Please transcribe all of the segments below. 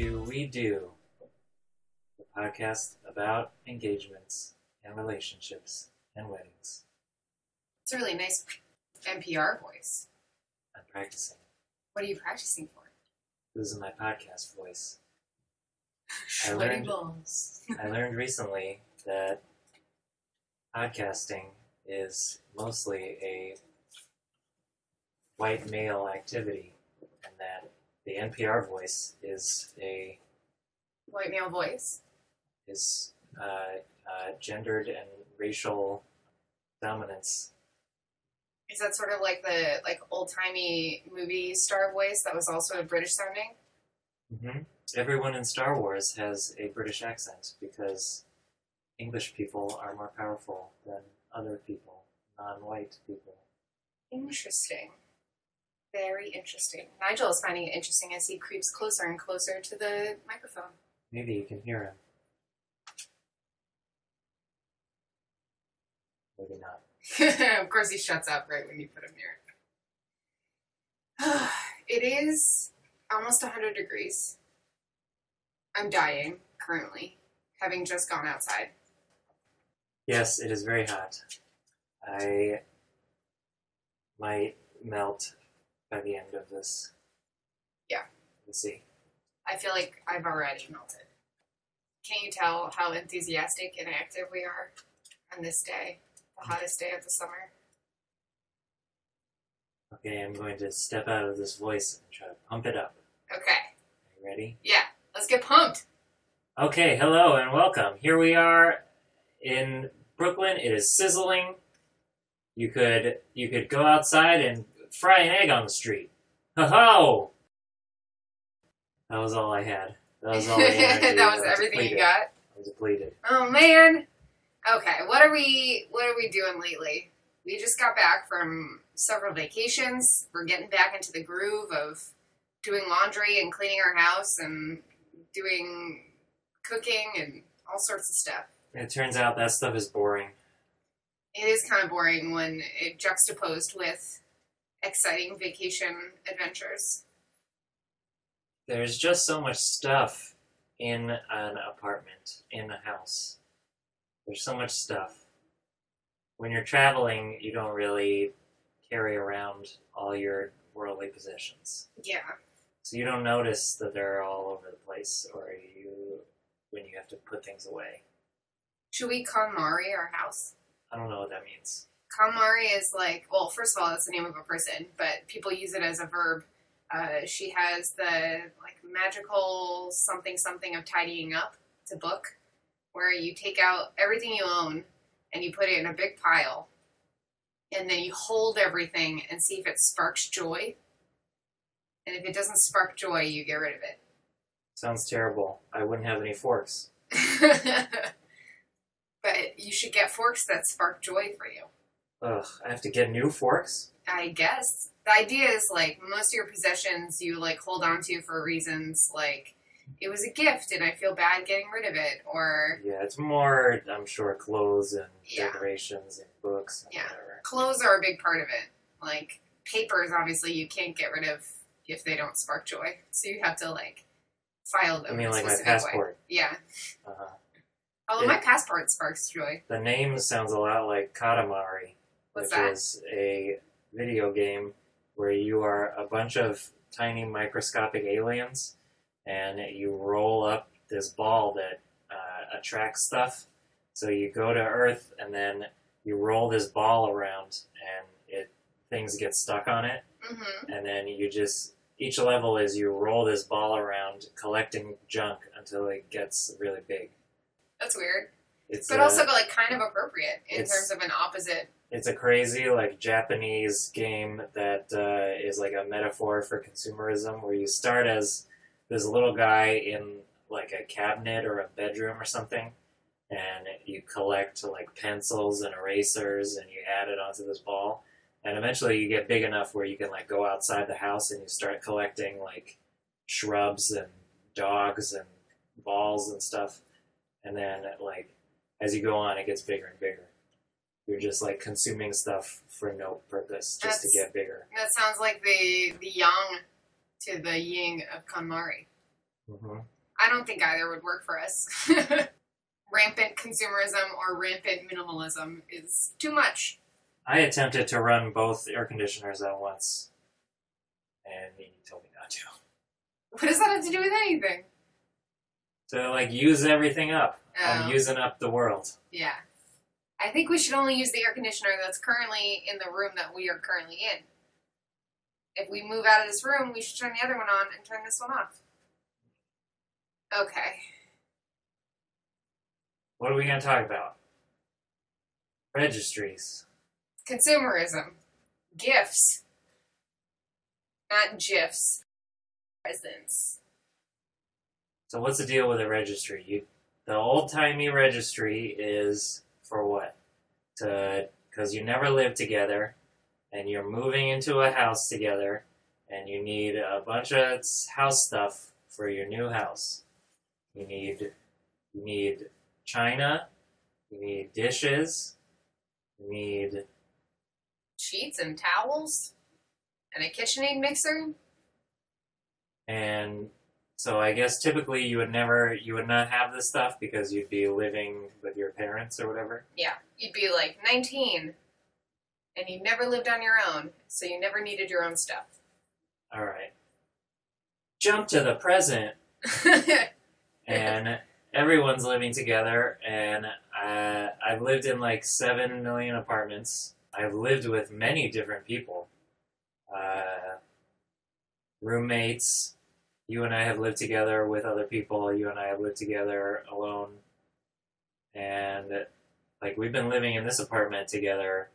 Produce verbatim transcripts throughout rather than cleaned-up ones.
to We Do, the podcast about engagements and relationships and weddings. It's a really nice N P R voice. I'm practicing. What are you practicing for? This is my podcast voice. I learned, I learned recently that podcasting is mostly a white male activity, and that the N P R voice is a white male voice is uh, uh, gendered and racial dominance. Is that sort of like the like old-timey movie star voice that was also British sounding? Mm-hmm. Everyone in Star Wars has a British accent because English people are more powerful than other people, non-white people. Interesting. Very interesting. Nigel is finding it interesting as he creeps closer and closer to the microphone. Maybe you can hear him. Maybe not. Of course he shuts up right when you put him near. It is almost one hundred degrees. I'm dying currently, having just gone outside. Yes, it is very hot. I might melt by the end of this. Yeah. We'll see. I feel like I've already melted. Can you tell how enthusiastic and active we are on this day? The hottest day of the summer. Okay, I'm going to step out of this voice and try to pump it up. Okay. Are you ready? Yeah, let's get pumped. Okay, hello and welcome. Here we are in Brooklyn. It is sizzling. You could you could go outside and fry an egg on the street. Ho ho! That was all I had. That was all I had. That was everything you got? I was depleted. Oh man! Okay, what are we what are we doing lately? We just got back from several vacations. We're getting back into the groove of doing laundry and cleaning our house and doing cooking and all sorts of stuff. It turns out that stuff is boring. It is kind of boring when it juxtaposed with exciting vacation adventures. There's just so much stuff in an apartment, in a house. There's so much stuff. When you're traveling, you don't really carry around all your worldly possessions. Yeah. So you don't notice that they're all over the place, or you when you have to put things away. Should we KonMari our house? I don't know what that means. KonMari is like, well, first of all, that's the name of a person, but people use it as a verb. Uh, she has the like magical something something of tidying up. It's a book where you take out everything you own and you put it in a big pile, and then you hold everything and see if it sparks joy. And if it doesn't spark joy, you get rid of it. Sounds terrible. I wouldn't have any forks. But you should get forks that spark joy for you. Ugh, I have to get new forks? I guess. The idea is, like, most of your possessions you, like, hold on to for reasons, like, it was a gift, and I feel bad getting rid of it, or... Yeah, it's more, I'm sure, clothes and yeah. decorations and books and yeah. whatever. Clothes are a big part of it. Like, papers, obviously, you can't get rid of if they don't spark joy. So you have to, like, file them. I mean, like my passport. Way. Yeah. Uh-huh. Although it, my passport sparks joy. The name sounds a lot like Katamari. What's which that? Is a video game where you are a bunch of tiny microscopic aliens... And you roll up this ball that uh, attracts stuff. So you go to Earth, and then you roll this ball around, and it things get stuck on it. Mm-hmm. And then you just, each level is you roll this ball around, collecting junk until it gets really big. That's weird. It's but a, also like kind of appropriate in terms of an opposite. It's a crazy, like, Japanese game that uh, is like a metaphor for consumerism, where you start as... There's a little guy in, like, a cabinet or a bedroom or something, and you collect, like, pencils and erasers, and you add it onto this ball, and eventually you get big enough where you can, like, go outside the house and you start collecting, like, shrubs and dogs and balls and stuff, and then, like, as you go on, it gets bigger and bigger. You're just, like, consuming stuff for no purpose, just That's, to get bigger. That sounds like the, the young... to the yin of KonMari. Mm-hmm. I don't think either would work for us. Rampant consumerism or rampant minimalism is too much. I attempted to run both air conditioners at once, and he told me not to. What does that have to do with anything? To, like, use everything up. Oh. I'm using up the world. Yeah. I think we should only use the air conditioner that's currently in the room that we are currently in. If we move out of this room, we should turn the other one on and turn this one off. Okay. What are we going to talk about? Registries. Consumerism. Gifts. Not gifs. Presents. So what's the deal with a registry? You, the old-timey registry is for what? To, because you never lived together, and you're moving into a house together, and you need a bunch of house stuff for your new house. You need, you need china, you need dishes, you need... sheets and towels, and a KitchenAid mixer. And so I guess typically you would never, you would not have this stuff because you'd be living with your parents or whatever. Yeah, you'd be like nineteen, and you never lived on your own, so you never needed your own stuff. All right. Jump to the present, and everyone's living together, and uh, I've lived in like seven million apartments. I've lived with many different people, uh, roommates. You and I have lived together with other people. You and I have lived together alone. And, like, we've been living in this apartment together.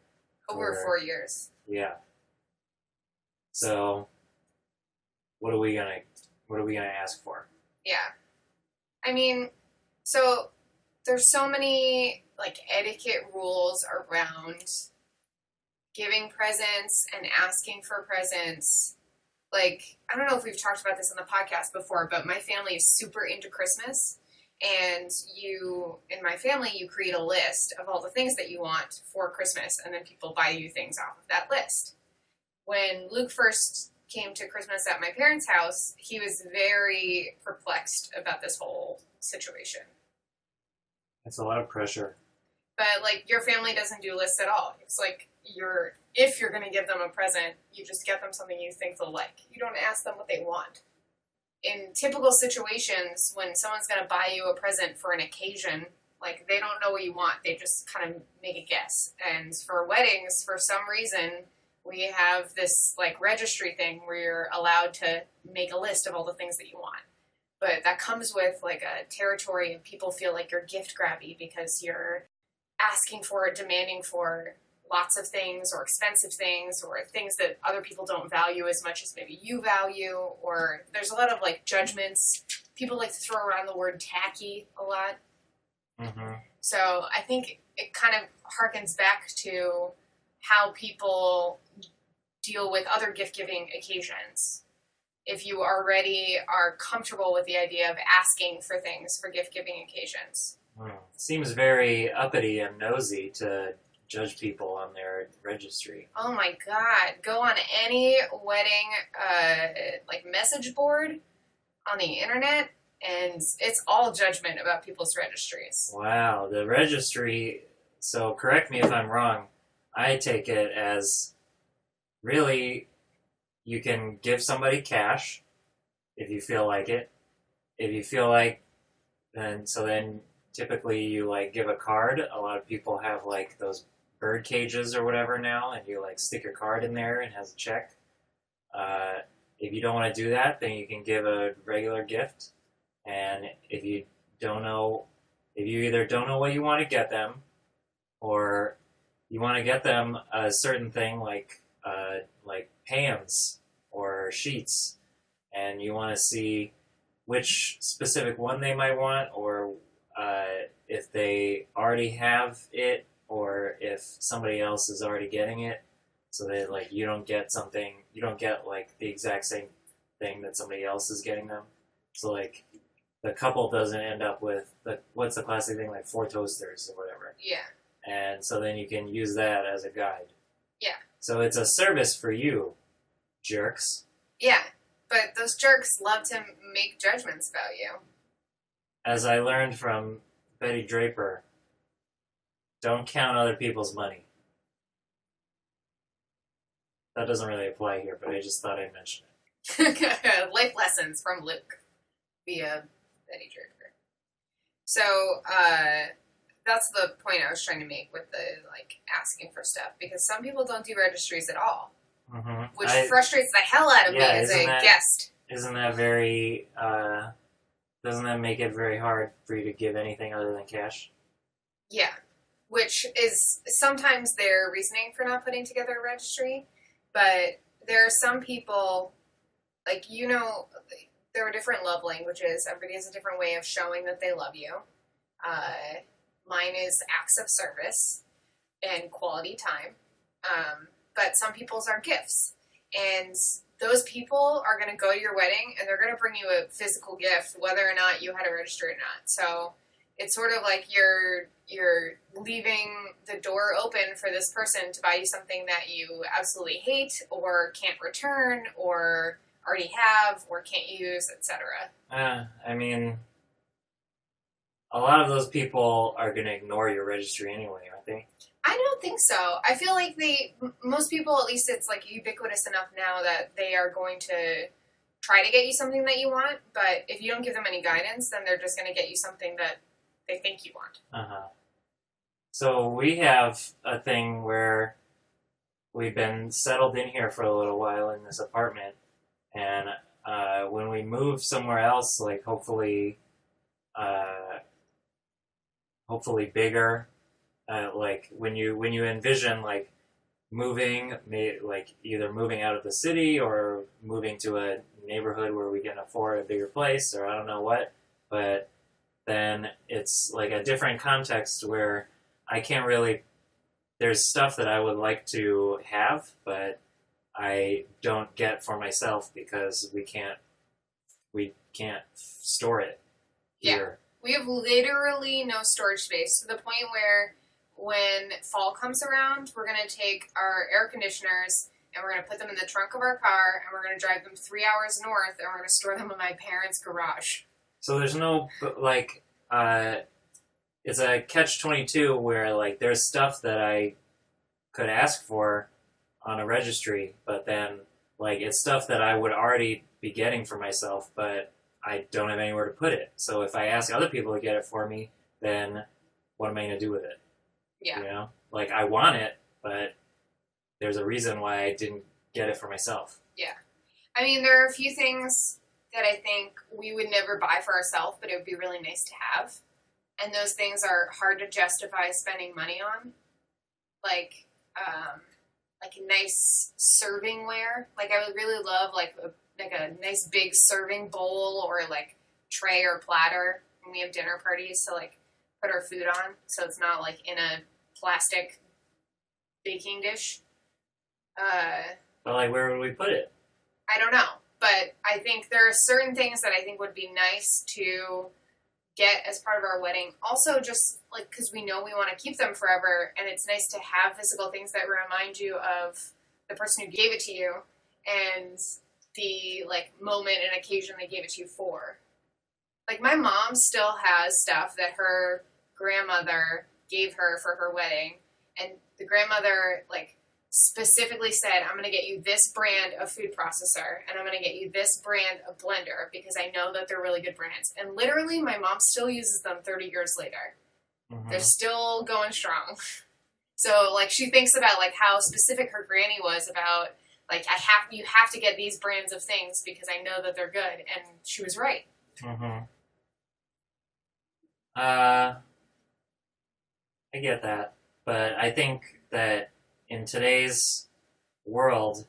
Over for, four years. Yeah. So, what are we gonna, what are we gonna ask for? Yeah. I mean, so, there's so many, like, etiquette rules around giving presents and asking for presents. Like, I don't know if we've talked about this on the podcast before, but my family is super into Christmas. And you, in my family, you create a list of all the things that you want for Christmas. And then people buy you things off of that list. When Luke first came to Christmas at my parents' house, he was very perplexed about this whole situation. That's a lot of pressure. But, like, your family doesn't do lists at all. It's like you're... if you're going to give them a present, you just get them something you think they'll like. You don't ask them what they want. In typical situations, when someone's going to buy you a present for an occasion, like, they don't know what you want. They just kind of make a guess. And for weddings, for some reason, we have this, like, registry thing where you're allowed to make a list of all the things that you want. But that comes with, like, a territory, and people feel like you're gift-grabby because you're asking for it, demanding for lots of things, or expensive things, or things that other people don't value as much as maybe you value, or there's a lot of, like, judgments. People like to throw around the word tacky a lot. Mm-hmm. So I think it kind of harkens back to how people deal with other gift-giving occasions. If you already are comfortable with the idea of asking for things for gift-giving occasions. Mm. Seems very uppity and nosy to judge people on their registry. Oh my god. Go on any wedding uh, like message board on the internet, and it's all judgment about people's registries. Wow. The registry, so correct me if I'm wrong, I take it as really you can give somebody cash if you feel like it. If you feel like, then so then typically you like give a card. A lot of people have like those bird cages or whatever now, and you like stick your card in there and has a check. Uh, if you don't want to do that, then you can give a regular gift. And if you don't know, if you either don't know what you want to get them, or you want to get them a certain thing like uh, like pans or sheets, and you want to see which specific one they might want, or uh, if they already have it, or if somebody else is already getting it, so that, like, you don't get something, you don't get, like, the exact same thing that somebody else is getting them. So, like, the couple doesn't end up with, the, what's the classic thing, like, four toasters or whatever. Yeah. And so then you can use that as a guide. Yeah. So it's a service for you, jerks. Yeah. But those jerks love to make judgments about you. As I learned from Betty Draper, don't count other people's money. That doesn't really apply here, but I just thought I'd mention it. Life lessons from Luke via Betty Draper. So, uh, that's the point I was trying to make with the, like, asking for stuff, because some people don't do registries at all. Mm-hmm. Which I, frustrates the hell out of yeah, me as a that, guest. Isn't that very, uh, doesn't that make it very hard for you to give anything other than cash? Yeah. Which is sometimes their reasoning for not putting together a registry, but there are some people, like, you know, there are different love languages. Everybody has a different way of showing that they love you. Uh, mine is acts of service and quality time. Um, But some people's are gifts. And those people are going to go to your wedding and they're going to bring you a physical gift, whether or not you had to register or not. So it's sort of like you're you're leaving the door open for this person to buy you something that you absolutely hate or can't return or already have or can't use, et cetera. Uh, I mean, a lot of those people are going to ignore your registry anyway, aren't they? I don't think so. I feel like they, most people, at least it's like ubiquitous enough now that they are going to try to get you something that you want, but if you don't give them any guidance, then they're just going to get you something that they think you want. Uh-huh. So we have a thing where we've been settled in here for a little while in this apartment, and uh, when we move somewhere else, like hopefully, uh, hopefully bigger, Uh, like when you when you envision like moving, like either moving out of the city or moving to a neighborhood where we can afford a bigger place, or I don't know what, but then it's like a different context where I can't really. There's stuff that I would like to have, but I don't get for myself because we can't we can't store it here. Yeah. We have literally no storage space, to the point where. When fall comes around, we're going to take our air conditioners and we're going to put them in the trunk of our car and we're going to drive them three hours north and we're going to store them in my parents' garage. So there's no, like, uh, it's a catch twenty-two where, like, there's stuff that I could ask for on a registry, but then, like, it's stuff that I would already be getting for myself, but I don't have anywhere to put it. So if I ask other people to get it for me, then what am I going to do with it? Yeah. You know, like I want it, but there's a reason why I didn't get it for myself. Yeah. I mean, there are a few things that I think we would never buy for ourselves, but it would be really nice to have. And those things are hard to justify spending money on. Like, um, like nice serving ware. Like I would really love like a, like a nice big serving bowl or like tray or platter when we have dinner parties to like put our food on, so it's not like in a plastic baking dish. Uh, but like, where would we put it? I don't know, but I think there are certain things that I think would be nice to get as part of our wedding. Also, just like because we know we want to keep them forever, and it's nice to have physical things that remind you of the person who gave it to you and the like moment and occasion they gave it to you for. Like, my mom still has stuff that her grandmother gave her for her wedding, and the grandmother, like, specifically said, I'm going to get you this brand of food processor, and I'm going to get you this brand of blender, because I know that they're really good brands. And literally, my mom still uses them thirty years later. Mm-hmm. They're still going strong. So, like, she thinks about, like, how specific her granny was about, like, I have you have to get these brands of things, because I know that they're good, and she was right. Mm-hmm. Uh, I get that, but I think that in today's world,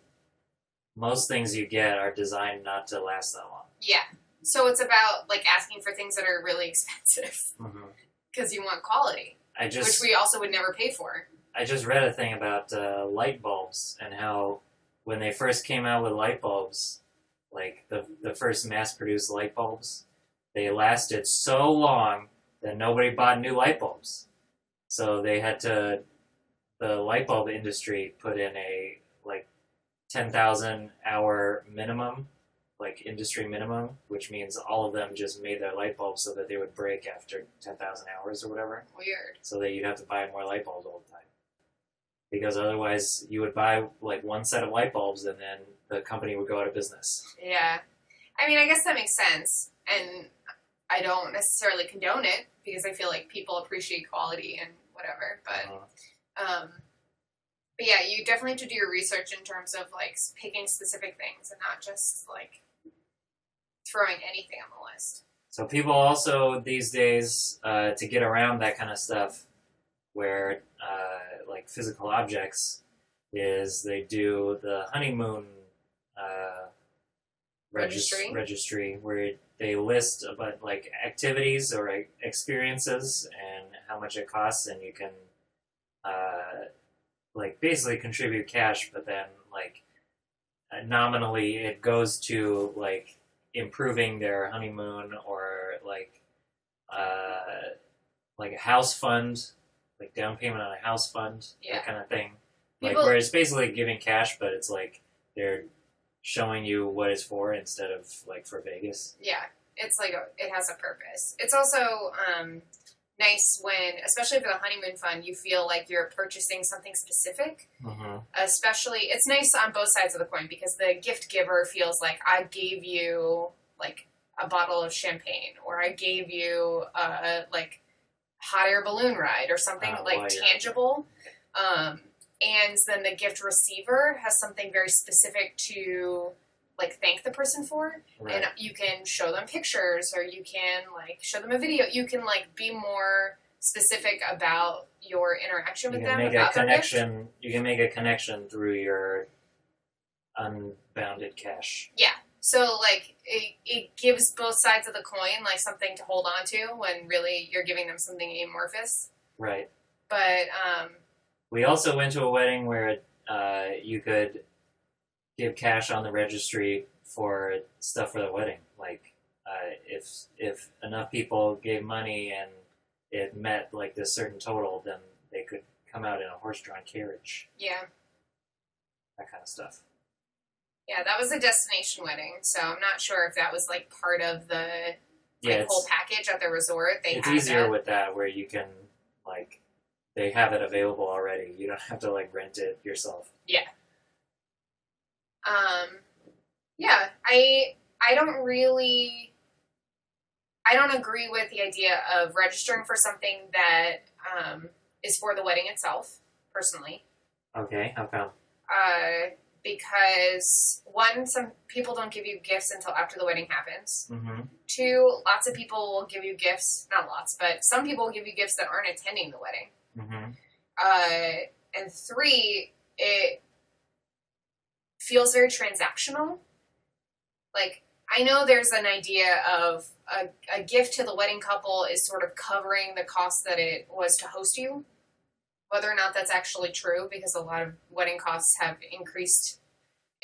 most things you get are designed not to last that long. Yeah, so it's about like asking for things that are really expensive because mm-hmm. you want quality, I just, which we also would never pay for. I just read a thing about uh, light bulbs and how when they first came out with light bulbs, like the the first mass-produced light bulbs, they lasted so long that nobody bought new light bulbs. So they had to, the light bulb industry put in a, like, ten thousand hour minimum like industry minimum, which means all of them just made their light bulbs so that they would break after ten thousand hours or whatever. Weird. So that you'd have to buy more light bulbs all the time. Because otherwise you would buy like one set of light bulbs and then the company would go out of business. Yeah. I mean, I guess that makes sense. And I don't necessarily condone it because I feel like people appreciate quality and whatever. But, uh-huh. um, but yeah, you definitely have to do your research in terms of like picking specific things and not just like throwing anything on the list. So people also these days, uh, to get around that kind of stuff where, uh, like physical objects is they do the honeymoon, uh, registry, registry where they list about like activities or experiences and how much it costs, and you can, uh, like basically contribute cash, but then like nominally it goes to like improving their honeymoon or like, uh, like a house fund, like down payment on a house fund, yeah. That kind of thing. Like People... where it's basically giving cash, but it's like they're showing you what it's for instead of like for Vegas. Yeah, it's like a, it has a purpose. It's also um, nice when, especially for the honeymoon fund, you feel like you're purchasing something specific. Mm-hmm. Especially, it's nice on both sides of the coin because the gift giver feels like I gave you like a bottle of champagne or I gave you a like hot air balloon ride or something uh, like well, yeah. tangible. Um, And then the gift receiver has something very specific to, like, thank the person for. Right. And you can show them pictures or you can, like, show them a video. You can, like, be more specific about your interaction with them. About their gift. You can make a connection through your unbounded cash. Yeah. So, like, it, it gives both sides of the coin, like, something to hold on to when really you're giving them something amorphous. Right. But, um... we also went to a wedding where uh, you could give cash on the registry for stuff for the wedding. Like, uh, if if enough people gave money and it met, like, this certain total, then they could come out in a horse-drawn carriage. Yeah. That kind of stuff. Yeah, that was a destination wedding, so I'm not sure if that was, like, part of the like, yeah, whole package at the resort. They it's easier that. with that, where you can, like... they have it available already. You don't have to, like, rent it yourself. Yeah. Um, yeah, I I don't really... I don't agree with the idea of registering for something that um, is for the wedding itself, personally. Okay, how come? Uh, because, one, some people don't give you gifts until after the wedding happens. Mm-hmm. Two, lots of people will give you gifts. Not lots, but some people will give you gifts that aren't attending the wedding. Mm-hmm. Uh, and three, it feels very transactional. Like, I know there's an idea of a, a gift to the wedding couple is sort of covering the cost that it was to host you. Whether or not that's actually true, because a lot of wedding costs have increased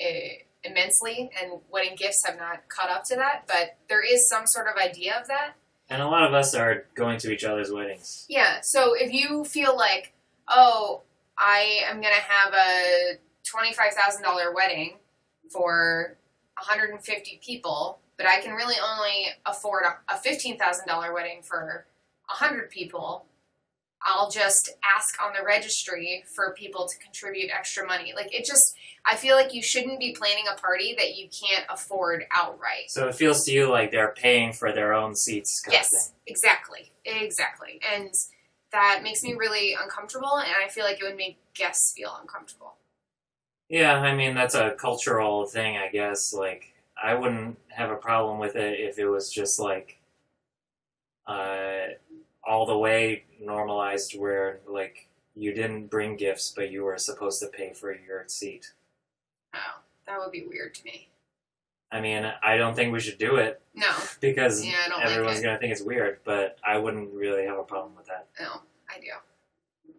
uh, immensely, and wedding gifts have not caught up to that, but there is some sort of idea of that. And a lot of us are going to each other's weddings. Yeah, so if you feel like, oh, I am going to have a twenty-five thousand dollars wedding for one hundred fifty people, but I can really only afford a fifteen thousand dollars wedding for one hundred people, I'll just ask on the registry for people to contribute extra money. Like, it just, I feel like you shouldn't be planning a party that you can't afford outright. So it feels to you like they're paying for their own seats kind yes, of thing. Yes, exactly. Exactly. And that makes me really uncomfortable, and I feel like it would make guests feel uncomfortable. Yeah, I mean, that's a cultural thing, I guess. Like, I wouldn't have a problem with it if it was just, like, uh... all the way normalized where, like, you didn't bring gifts, but you were supposed to pay for your seat. Oh, that would be weird to me. I mean, I don't think we should do it. No. Because yeah, I don't everyone's like going to think it's weird, but I wouldn't really have a problem with that. No, I do.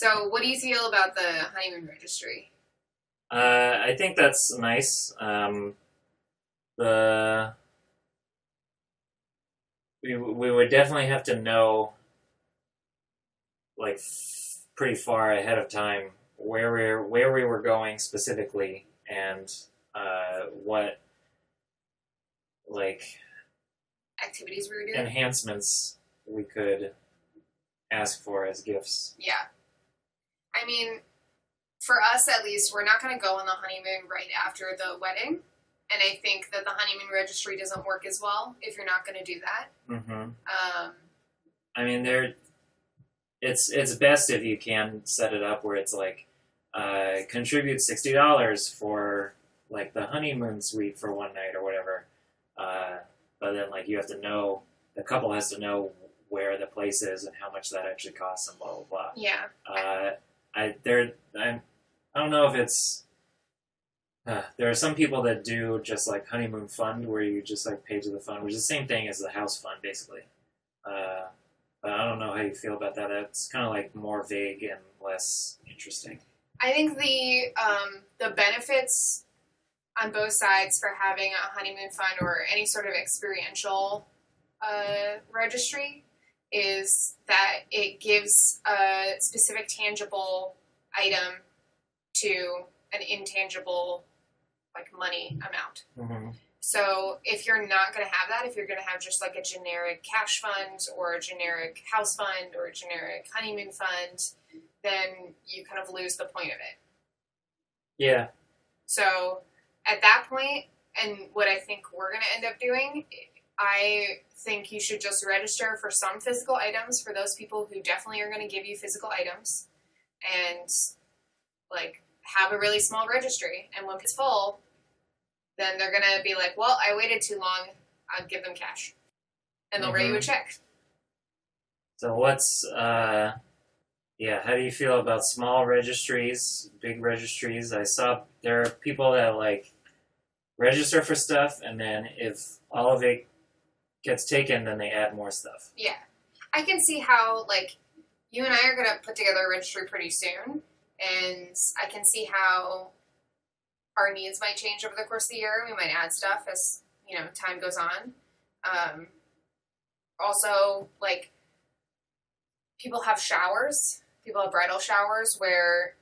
So, what do you feel about the honeymoon registry? Uh, I think that's nice. Um, the... We we would definitely have to know, like, f- pretty far ahead of time where we where we were going specifically and uh, what like activities we were doing, enhancements we could ask for as gifts. Yeah. I mean, for us at least, we're not going to go on the honeymoon right after the wedding. And I think that the honeymoon registry doesn't work as well if you're not going to do that. Mm-hmm. Um, I mean, there. It's it's best if you can set it up where it's like, uh, contribute sixty dollars for like the honeymoon suite for one night or whatever. Uh, but then like you have to know, the couple has to know where the place is and how much that actually costs and blah, blah, blah. Yeah. Uh, I, there, I'm, I don't know if it's, uh, there are some people that do just like honeymoon fund where you just like pay to the fund, which is the same thing as the house fund basically. Uh, But I don't know how you feel about that. It's kind of like more vague and less interesting. I think the um, the benefits on both sides for having a honeymoon fund or any sort of experiential uh, registry is that it gives a specific tangible item to an intangible like money amount. Mm-hmm. So if you're not going to have that, if you're going to have just like a generic cash fund or a generic house fund or a generic honeymoon fund, then you kind of lose the point of it. Yeah. So at that point, and what I think we're going to end up doing, I think you should just register for some physical items for those people who definitely are going to give you physical items and like have a really small registry. And when it's full, then they're going to be like, well, I waited too long. I'll give them cash. And they'll mm-hmm. write you a check. So what's, uh, yeah, how do you feel about small registries, big registries? I saw there are people that, like, register for stuff, and then if all of it gets taken, then they add more stuff. Yeah. I can see how, like, you and I are going to put together a registry pretty soon, and I can see how our needs might change over the course of the year. We might add stuff as, you know, time goes on. Um, also, like, people have showers. People have bridal showers where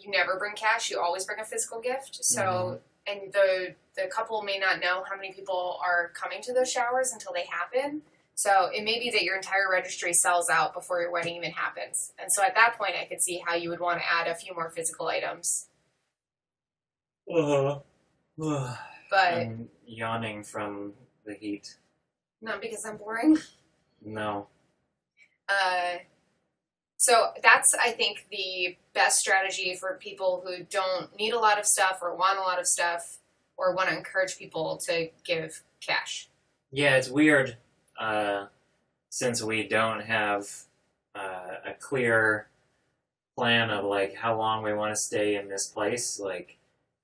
you never bring cash. You always bring a physical gift. So, mm-hmm. and the the couple may not know how many people are coming to those showers until they happen. So it may be that your entire registry sells out before your wedding even happens. And so at that point, I could see how you would want to add a few more physical items. Uh-huh. But I'm yawning from the heat. Not because I'm boring? No. Uh, so that's, I think, the best strategy for people who don't need a lot of stuff or want a lot of stuff or want to encourage people to give cash. Yeah, it's weird uh, since we don't have uh, a clear plan of, like, how long we want to stay in this place, like,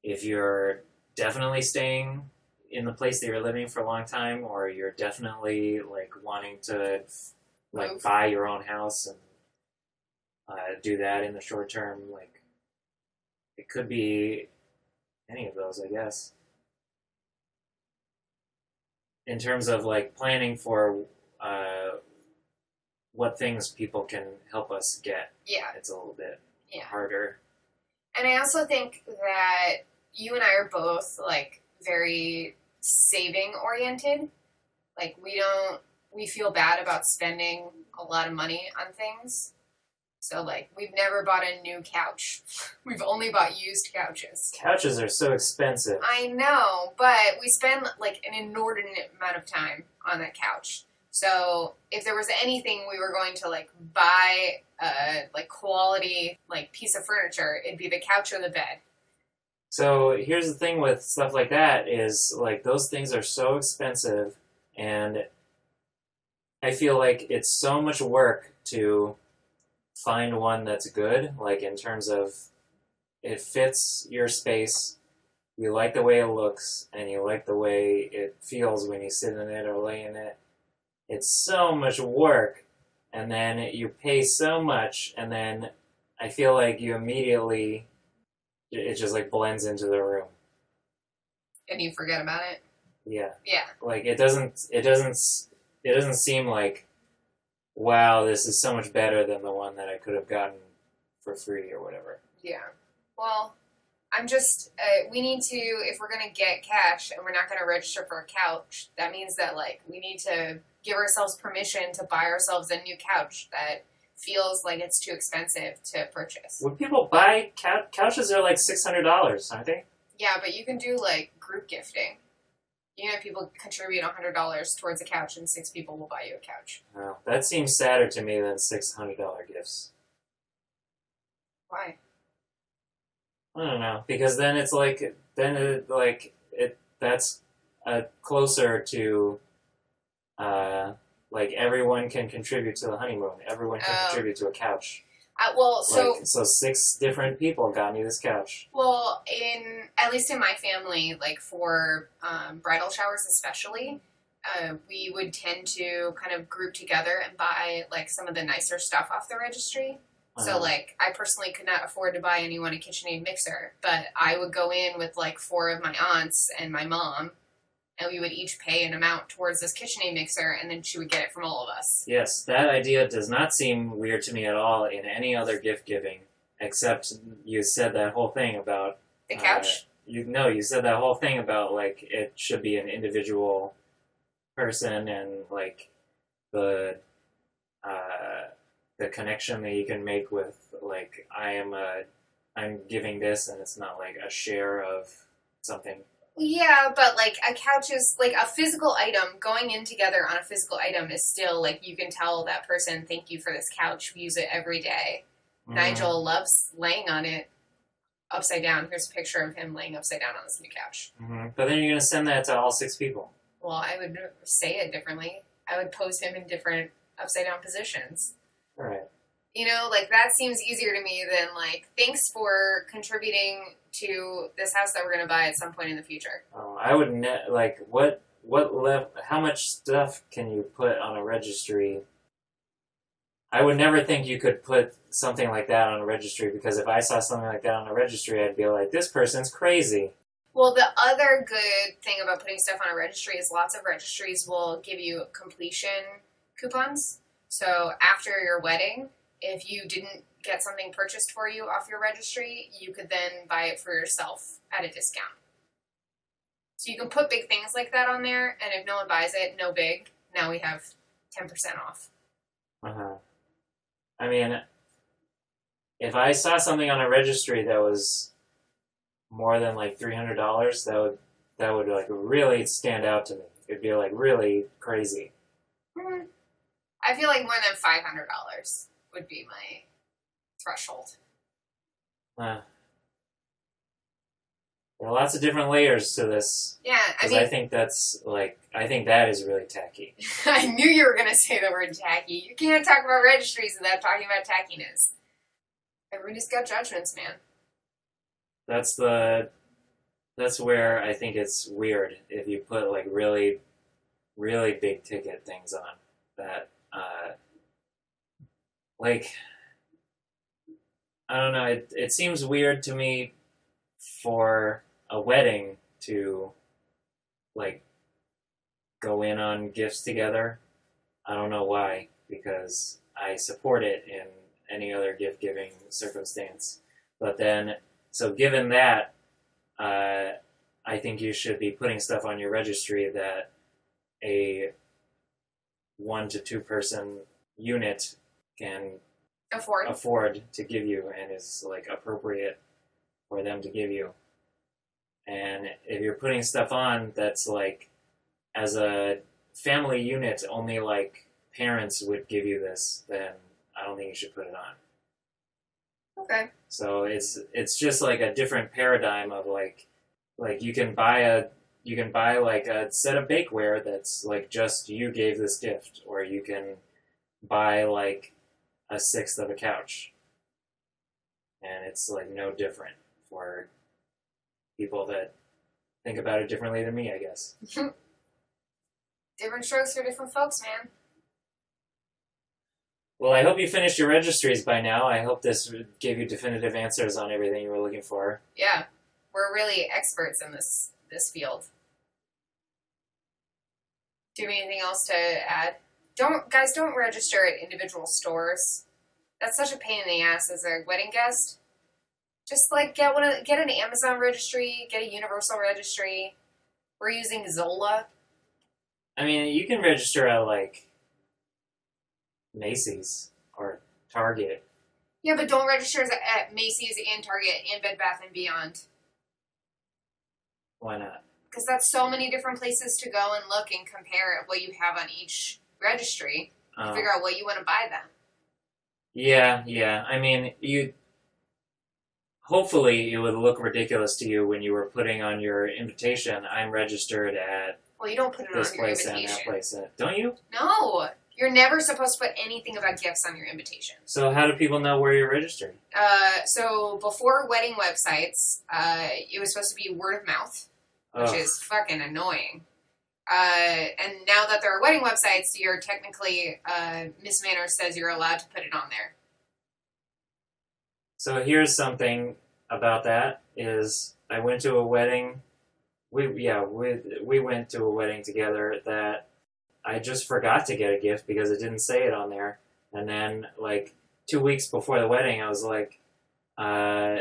if you're definitely staying in the place that you're living for a long time, or you're definitely like wanting to like Move. buy your own house and uh, do that in the short term, like it could be any of those, I guess. In terms of like planning for uh, what things people can help us get, yeah, it's a little bit yeah. harder. And I also think that you and I are both, like, very saving-oriented. Like, we don't, we feel bad about spending a lot of money on things. So, like, we've never bought a new couch. We've only bought used couches. Couches are so expensive. I know, but we spend, like, an inordinate amount of time on that couch. So, if there was anything we were going to, like, buy a, like, quality, like, piece of furniture, it'd be the couch or the bed. So, here's the thing with stuff like that is, like, those things are so expensive, and I feel like it's so much work to find one that's good, like, in terms of it fits your space, you like the way it looks, and you like the way it feels when you sit in it or lay in it. It's so much work, and then you pay so much, and then I feel like you immediately, it just, like, blends into the room. And you forget about it? Yeah. Yeah. Like, it doesn't, it doesn't, it doesn't seem like, wow, this is so much better than the one that I could have gotten for free or whatever. Yeah. Well, I'm just, uh, we need to, if we're going to get cash and we're not going to register for a couch, that means that, like, we need to give ourselves permission to buy ourselves a new couch that feels like it's too expensive to purchase. When people buy cou- couches, they're like six hundred dollars, aren't they? Yeah, but you can do, like, group gifting. You know, people contribute one hundred dollars towards a couch and six people will buy you a couch. Oh, that seems sadder to me than six hundred dollars gifts. Why? I don't know, because then it's like, then it, like, it, that's uh, closer to, uh, like, everyone can contribute to the honeymoon. Everyone can um, contribute to a couch. Uh, well, so... Like, so six different people got me this couch. Well, in, at least in my family, like, for um, bridal showers especially, uh, we would tend to kind of group together and buy, like, some of the nicer stuff off the registry. So, like, I personally could not afford to buy anyone a KitchenAid mixer, but I would go in with, like, four of my aunts and my mom, and we would each pay an amount towards this KitchenAid mixer, and then she would get it from all of us. Yes, that idea does not seem weird to me at all in any other gift-giving, except you said that whole thing about... The couch? Uh, you, no, you said that whole thing about, like, it should be an individual person and, like, the... Uh, the connection that you can make with, like, I am a, I'm giving this, and it's not, like, a share of something. Yeah, but, like, a couch is, like, a physical item, going in together on a physical item is still, like, you can tell that person, thank you for this couch, we use it every day. Mm-hmm. Nigel loves laying on it upside down. Here's a picture of him laying upside down on this new couch. Mm-hmm. But then you're going to send that to all six people. Well, I would say it differently. I would pose him in different upside-down positions. Right. You know, like, that seems easier to me than, like, thanks for contributing to this house that we're going to buy at some point in the future. Oh, I would, ne- like, what, what left, how much stuff can you put on a registry? I would never think you could put something like that on a registry, because if I saw something like that on a registry, I'd be like, this person's crazy. Well, the other good thing about putting stuff on a registry is lots of registries will give you completion coupons. So after your wedding, if you didn't get something purchased for you off your registry, you could then buy it for yourself at a discount. So you can put big things like that on there, and if no one buys it, no big. Now we have ten percent off. Uh-huh. I mean, if I saw something on a registry that was more than like three hundred dollars, that would, that would like really stand out to me. It'd be like really crazy. Mm-hmm. I feel like more than five hundred dollars would be my threshold. Huh. There are lots of different layers to this. Yeah, I mean... Because I think that's, like, I think that is really tacky. I knew you were going to say the word tacky. You can't talk about registries without talking about tackiness. Everybody's got judgments, man. That's the... That's where I think it's weird if you put, like, really, really big-ticket things on. That, uh, like, I don't know, it, it seems weird to me for a wedding to, like, go in on gifts together. I don't know why, because I support it in any other gift-giving circumstance. But then, so given that, uh, I think you should be putting stuff on your registry that a... one to two person unit can afford afford to give you and is like appropriate for them to give you. And if you're putting stuff on that's like as a family unit only like parents would give you this, then I don't think you should put it on. Okay. So it's it's just like a different paradigm of like like you can buy a You can buy, like, a set of bakeware that's, like, just you gave this gift. Or you can buy, like, a sixth of a couch. And it's, like, no different for people that think about it differently than me, I guess. Different strokes for different folks, man. Well, I hope you finished your registries by now. I hope this gave you definitive answers on everything you were looking for. Yeah. We're really experts in this this field. Do you have anything else to add? Don't, guys, don't register at individual stores. That's such a pain in the ass as a wedding guest. Just like get one of, get an Amazon registry, get a Universal registry. We're using Zola. I mean, you can register at like Macy's or Target. Yeah, but don't register at Macy's and Target and Bed Bath and Beyond. Why not? Because that's so many different places to go and look and compare what you have on each registry and um, figure out what you want to buy them. Yeah, yeah. I mean, you. Hopefully, it would look ridiculous to you when you were putting on your invitation, I'm registered at well, you don't put it this on your place invitation. And that place. At, don't you? No. You're never supposed to put anything about gifts on your invitation. So how do people know where you're registered? Uh, so before wedding websites, uh, it was supposed to be word of mouth, which Ugh. is fucking annoying. Uh, and now that there are wedding websites, you're technically, uh, Miss Manners says you're allowed to put it on there. So here's something about that is I went to a wedding. We yeah we we went to a wedding together that I just forgot to get a gift because it didn't say it on there. And then like two weeks before the wedding, I was like, uh,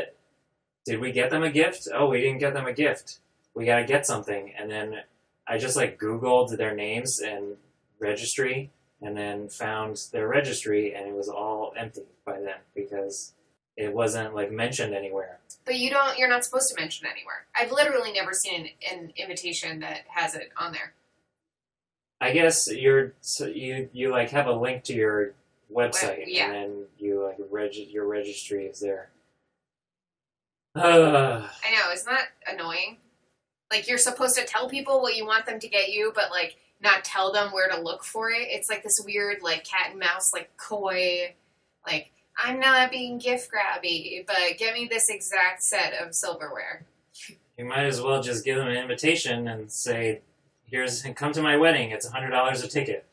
"Did we get them a gift? Oh, we didn't get them a gift. We gotta get something." And then I just like Googled their names and registry, and then found their registry, and it was all empty by then because. It wasn't, like, mentioned anywhere. But you don't, you're not supposed to mention it anywhere. I've literally never seen an, an invitation that has it on there. I guess you're, so you, you like, have a link to your website. Well, yeah. And then you, like, reg- your registry is there. Uh. I know, isn't that annoying? Like, you're supposed to tell people what you want them to get you, but, like, not tell them where to look for it. It's, like, this weird, like, cat and mouse, like, coy, like... I'm not being gift grabby, but get me this exact set of silverware. You might as well just give them an invitation and say, "Here's come to my wedding. It's one hundred dollars a ticket."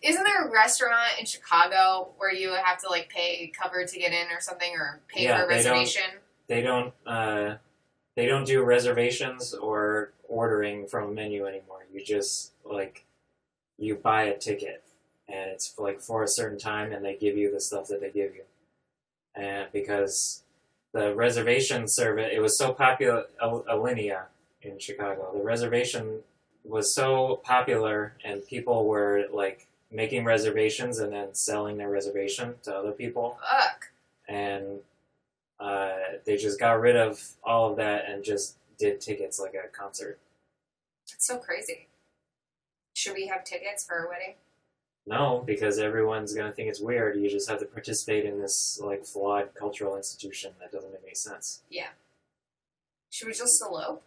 Isn't there a restaurant in Chicago where you have to like pay cover to get in or something, or pay yeah, for a reservation? They don't. They don't, uh, they don't do reservations or ordering from a menu anymore. You just like you buy a ticket. And it's like for a certain time, and they give you the stuff that they give you. And because the reservation service, it was so popular, Alinea in Chicago, the reservation was so popular, and people were like making reservations and then selling their reservation to other people. Fuck. And uh, they just got rid of all of that and just did tickets like a concert. That's so crazy. Should we have tickets for our wedding? No, because everyone's going to think it's weird. You just have to participate in this, like, flawed cultural institution that doesn't make any sense. Yeah. Should we just elope?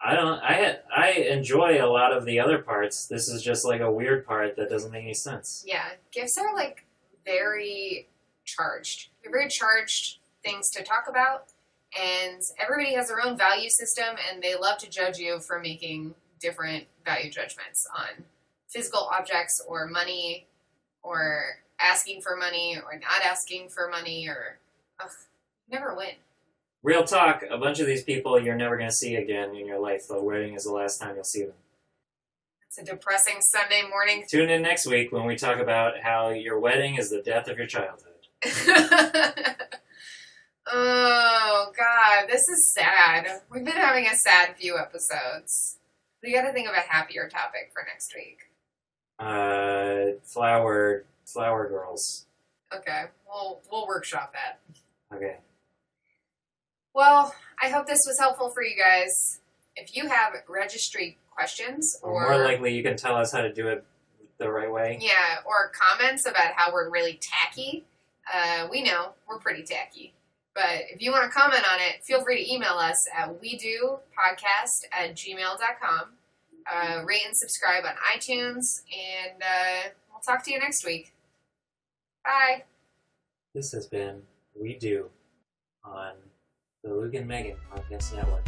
I don't... I I enjoy a lot of the other parts. This is just, like, a weird part that doesn't make any sense. Yeah. Gifts are, like, very charged. They're very charged things to talk about, and everybody has their own value system, and they love to judge you for making different value judgments on... physical objects or money or asking for money or not asking for money or ugh, never win. Real talk, a bunch of these people you're never going to see again in your life. The wedding is the last time you'll see them. It's a depressing Sunday morning. Tune in next week when we talk about how your wedding is the death of your childhood. Oh, God, this is sad. We've been having a sad few episodes. We got to think of a happier topic for next week. Uh, flower, flower girls. Okay, we'll we'll workshop that. Okay. Well, I hope this was helpful for you guys. If you have registry questions, or more likely, you can tell us how to do it the right way. Yeah, or comments about how we're really tacky. Uh, we know we're pretty tacky, but if you want to comment on it, feel free to email us at wedopodcast at gmail dot com. Uh, rate and subscribe on iTunes, and uh, we'll talk to you next week. Bye. This has been We Do on the Luke and Megan Podcast Network.